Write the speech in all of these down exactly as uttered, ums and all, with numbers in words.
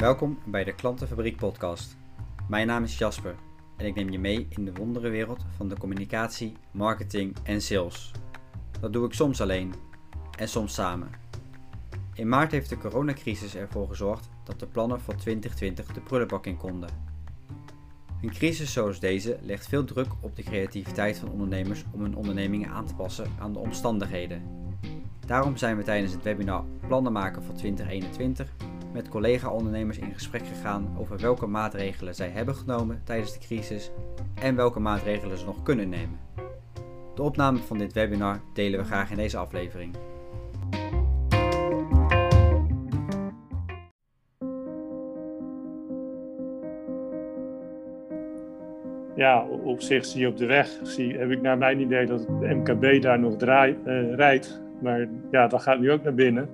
Welkom bij de Klantenfabriek podcast. Mijn naam is Jasper en ik neem je mee in de wonderenwereld van de communicatie, marketing en sales. Dat doe ik soms alleen en soms samen. In maart heeft de coronacrisis ervoor gezorgd dat de plannen voor twintig twintig de prullenbak in konden. Een crisis zoals deze legt veel druk op de creativiteit van ondernemers om hun ondernemingen aan te passen aan de omstandigheden. Daarom zijn we tijdens het webinar Plannen maken voor twintig eenentwintig met collega-ondernemers in gesprek gegaan over welke maatregelen zij hebben genomen tijdens de crisis en welke maatregelen ze nog kunnen nemen. De opname van dit webinar delen we graag in deze aflevering. Ja, op zich zie je op de weg, zie, heb ik naar mijn idee dat het M K B daar nog draai, uh, rijdt. Maar ja, dat gaat nu ook naar binnen.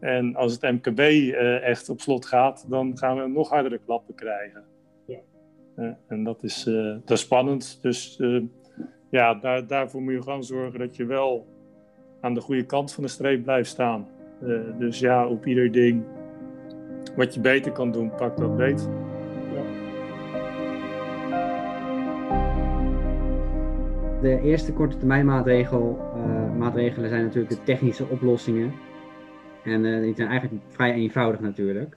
En als het M K B uh, echt op slot gaat, dan gaan we nog hardere klappen krijgen. Ja. Uh, en dat is, uh, dat is spannend. Dus uh, ja, daar, daarvoor moet je gewoon zorgen dat je wel aan de goede kant van de streep blijft staan. Uh, dus ja, op ieder ding wat je beter kan doen, pak dat beet. De eerste korte termijn maatregel, uh, maatregelen zijn natuurlijk de technische oplossingen. En uh, die zijn eigenlijk vrij eenvoudig natuurlijk.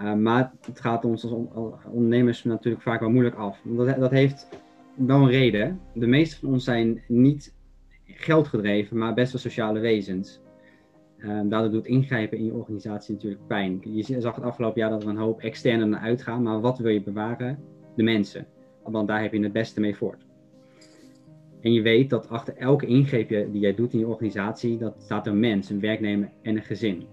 Uh, maar het gaat ons als, on- als ondernemers natuurlijk vaak wel moeilijk af. Dat, dat heeft wel een reden. De meeste van ons zijn niet geldgedreven, maar best wel sociale wezens. Uh, daardoor doet ingrijpen in je organisatie natuurlijk pijn. Je zag het afgelopen jaar dat er een hoop externe naar uitgaan. Maar wat wil je bewaren? De mensen. Want daar heb je het beste mee voort. En je weet dat achter elke ingreep die jij doet in je organisatie, dat staat een mens, een werknemer en een gezin.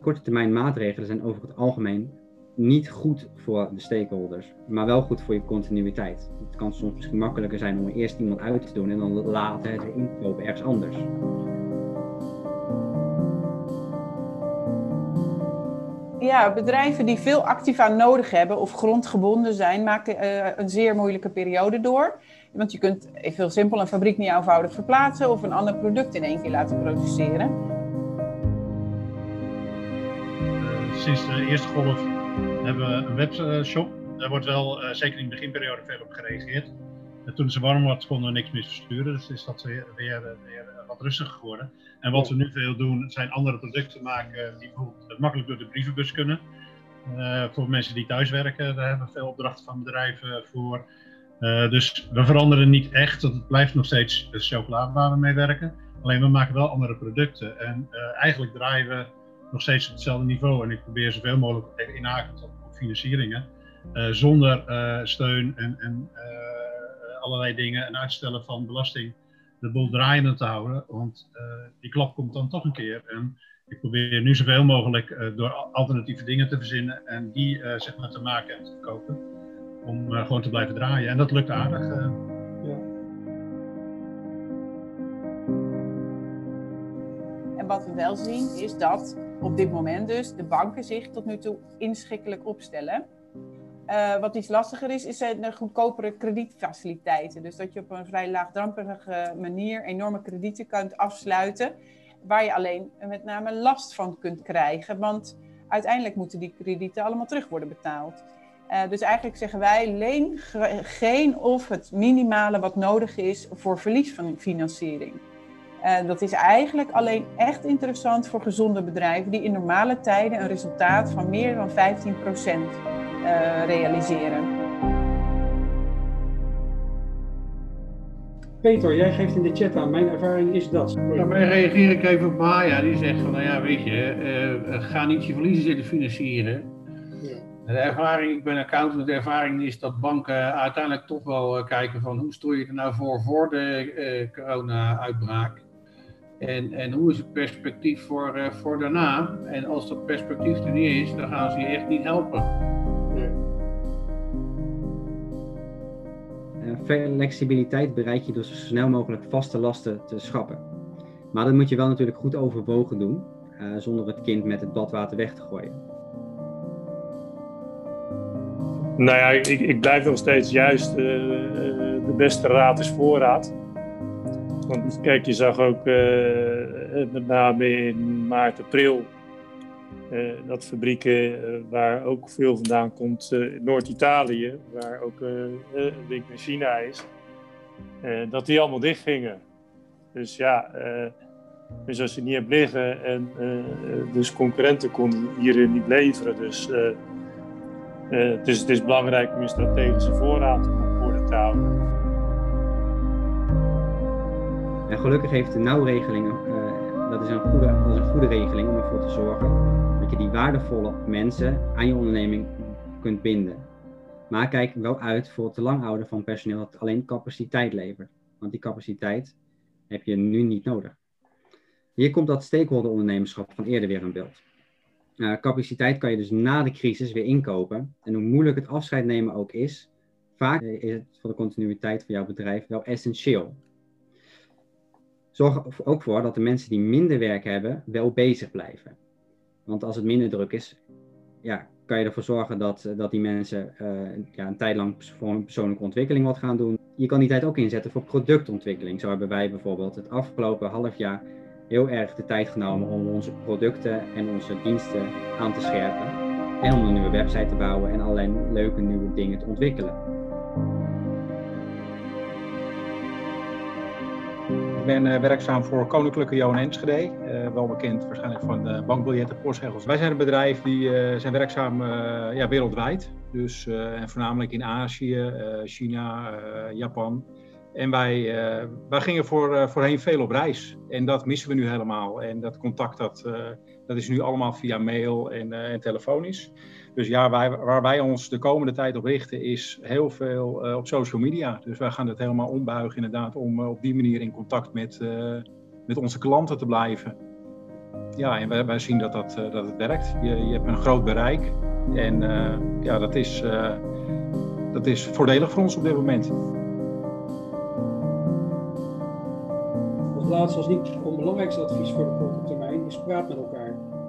Korte termijn maatregelen zijn over het algemeen niet goed voor de stakeholders, maar wel goed voor je continuïteit. Het kan soms misschien makkelijker zijn om eerst iemand uit te doen en dan later het erin te kopen ergens anders. Ja, bedrijven die veel activa nodig hebben of grondgebonden zijn, maken een zeer moeilijke periode door. Want je kunt heel simpel een fabriek niet eenvoudig verplaatsen of een ander product in één keer laten produceren. Sinds de eerste golf hebben we een webshop. Daar wordt wel, zeker in de beginperiode, veel op gereageerd. En toen ze warm was, konden we niks meer versturen. Dus is dat weer, weer, weer wat rustiger geworden. En wat we nu veel doen, zijn andere producten maken die bijvoorbeeld makkelijk door de brievenbus kunnen. Uh, voor mensen die thuis werken, daar hebben we veel opdrachten van bedrijven voor. Uh, dus we veranderen niet echt, het blijft nog steeds de chocolade waar we mee werken. Alleen we maken wel andere producten en uh, eigenlijk draaien we nog steeds op hetzelfde niveau. En ik probeer zoveel mogelijk even inhaken op financieringen. Uh, zonder uh, steun en, en uh, allerlei dingen en uitstellen van belasting de boel draaiende te houden. Want uh, die klap komt dan toch een keer. En ik probeer nu zoveel mogelijk uh, door alternatieve dingen te verzinnen en die uh, zeg maar te maken en te verkopen. Om uh, gewoon te blijven draaien. En dat lukt aardig. Uh. Ja. En wat we wel zien is dat op dit moment dus de banken zich tot nu toe inschikkelijk opstellen. Uh, wat iets lastiger is, is zijn de goedkopere kredietfaciliteiten. Dus dat je op een vrij laagdrempelige manier enorme kredieten kunt afsluiten. Waar je alleen met name last van kunt krijgen. Want uiteindelijk moeten die kredieten allemaal terug worden betaald. Uh, dus eigenlijk zeggen wij, leen ge- geen of het minimale wat nodig is voor verlies van financiering. Uh, dat is eigenlijk alleen echt interessant voor gezonde bedrijven die in normale tijden een resultaat van meer dan vijftien procent uh, realiseren. Peter, jij geeft in de chat aan, mijn ervaring is dat. Daarbij reageer ik even op Maya, die zegt van, nou ja, weet je, uh, ga niet je verliezen zitten financieren. De ervaring, ik ben accountant, de ervaring is dat banken uiteindelijk toch wel kijken van hoe stoor je er nou voor voor de uh, corona-uitbraak. En, en hoe is het perspectief voor, uh, voor daarna. En als dat perspectief er niet is, dan gaan ze je echt niet helpen. Nee. Uh, flexibiliteit bereik je door zo snel mogelijk vaste lasten te schrappen. Maar dat moet je wel natuurlijk goed overwogen doen, uh, zonder het kind met het badwater weg te gooien. Nou ja, ik, ik blijf nog steeds juist, uh, de beste raad is voorraad. Want kijk, je zag ook uh, met name in maart, april Uh, dat fabrieken uh, waar ook veel vandaan komt, uh, Noord-Italië, waar ook uh, een link naar China is, uh, dat die allemaal dicht gingen. Dus ja, uh, dus als je het niet hebt liggen en uh, dus concurrenten konden hierin niet leveren. Dus uh, uh, het, is, het is belangrijk om je strategische voorraad op orde te houden. En gelukkig heeft de nauwregeling, uh, dat is een goede, dat is een goede regeling om ervoor te zorgen dat je die waardevolle mensen aan je onderneming kunt binden. Maar kijk wel uit voor het te lang houden van personeel dat alleen capaciteit levert. Want die capaciteit heb je nu niet nodig. Hier komt dat stakeholder ondernemerschap van eerder weer in beeld. Uh, capaciteit kan je dus na de crisis weer inkopen. En hoe moeilijk het afscheid nemen ook is, vaak is het voor de continuïteit van jouw bedrijf wel essentieel. Zorg er ook voor dat de mensen die minder werk hebben wel bezig blijven. Want als het minder druk is, ja, kan je ervoor zorgen dat, dat die mensen uh, ja, een tijd lang voor hun persoonlijke ontwikkeling wat gaan doen. Je kan die tijd ook inzetten voor productontwikkeling. Zo hebben wij bijvoorbeeld het afgelopen half jaar heel erg de tijd genomen om onze producten en onze diensten aan te scherpen. En om een nieuwe website te bouwen en allerlei leuke nieuwe dingen te ontwikkelen. Ik ben werkzaam voor Koninklijke Johan Enschede, wel bekend waarschijnlijk van bankbiljetten, postzegels. Wij zijn een bedrijf die zijn werkzaam ja, wereldwijd, dus en voornamelijk in Azië, China, Japan. En wij, wij gingen voor, voorheen veel op reis en dat missen we nu helemaal. En dat contact dat, dat is nu allemaal via mail en, en telefonisch. Dus ja, wij, waar wij ons de komende tijd op richten is heel veel uh, op social media. Dus wij gaan het helemaal ombuigen inderdaad om uh, op die manier in contact met, uh, met onze klanten te blijven. Ja, en wij, wij zien dat, dat, uh, dat het werkt. Je, je hebt een groot bereik en uh, ja, dat is, uh, dat is voordelig voor ons op dit moment. Als laatste, als niet onbelangrijkste advies voor de korte termijn is: praat met elkaar.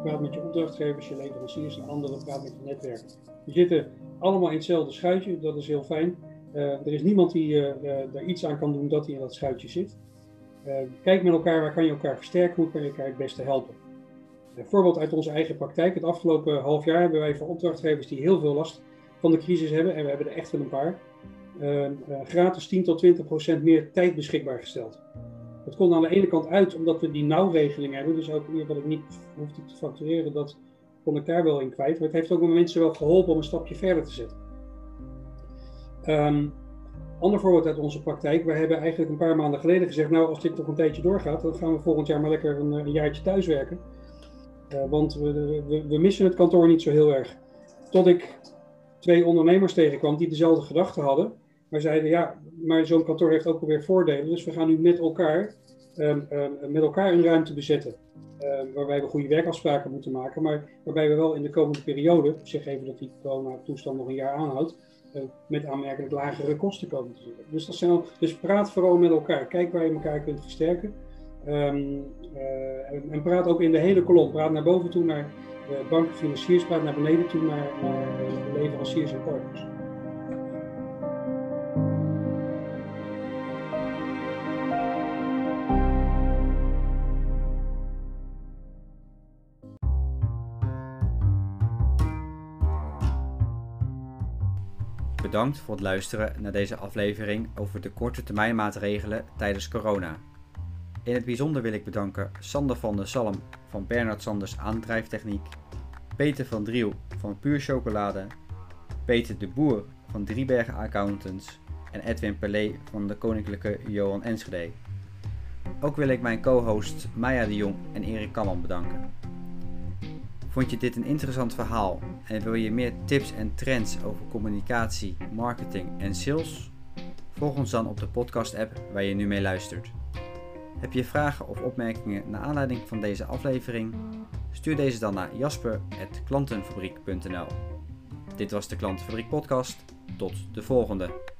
Praat met je opdrachtgevers, je leveranciers en anderen, praat met je netwerk. We zitten allemaal in hetzelfde schuitje, dat is heel fijn. Uh, er is niemand die uh, daar iets aan kan doen dat hij in dat schuitje zit. Uh, kijk met elkaar, waar kan je elkaar versterken, hoe kan je elkaar het beste helpen. Een voorbeeld uit onze eigen praktijk. Het afgelopen half jaar hebben wij voor opdrachtgevers die heel veel last van de crisis hebben, en we hebben er echt wel een paar, uh, uh, gratis tien tot twintig procent meer tijd beschikbaar gesteld. Dat kon aan de ene kant uit, omdat we die nauwregeling hebben, dus ook wat ik niet hoefde te factureren, dat kon ik daar wel in kwijt. Maar het heeft ook mensen wel geholpen om een stapje verder te zetten. Um, ander voorbeeld uit onze praktijk, we hebben eigenlijk een paar maanden geleden gezegd, nou als dit nog een tijdje doorgaat, dan gaan we volgend jaar maar lekker een, een jaartje thuiswerken. Uh, want we, we, we missen het kantoor niet zo heel erg. Tot ik twee ondernemers tegenkwam die dezelfde gedachten hadden. Maar zeiden, ja, maar zo'n kantoor heeft ook alweer voordelen. Dus we gaan nu met elkaar, um, um, met elkaar een ruimte bezetten. Um, waarbij we goede werkafspraken moeten maken. Maar waarbij we wel in de komende periode, zeg even dat die corona-toestand nog een jaar aanhoudt. Uh, met aanmerkelijk lagere kosten komen te zitten. Dus, dat zijn al, dus praat vooral met elkaar. Kijk waar je elkaar kunt versterken. Um, uh, en, en praat ook in de hele kolom. Praat naar boven toe, naar uh, banken, financiers. Praat naar beneden toe, naar, naar uh, leveranciers en partners. Bedankt voor het luisteren naar deze aflevering over de korte termijn maatregelen tijdens corona. In het bijzonder wil ik bedanken Sander van de Salm van Bernard Sanders Aandrijftechniek, Peter van Driel van Puur Chocolade, Peter de Boer van Driebergen Accountants en Edwin Pelé van de Koninklijke Johan Enschede. Ook wil ik mijn co-hosts Maya de Jong en Erik Kalman bedanken. Vond je dit een interessant verhaal en wil je meer tips en trends over communicatie, marketing en sales? Volg ons dan op de podcast-app waar je nu mee luistert. Heb je vragen of opmerkingen naar aanleiding van deze aflevering? Stuur deze dan naar jasper apenstaartje klantenfabriek punt n l. Dit was de Klantenfabriek podcast. Tot de volgende!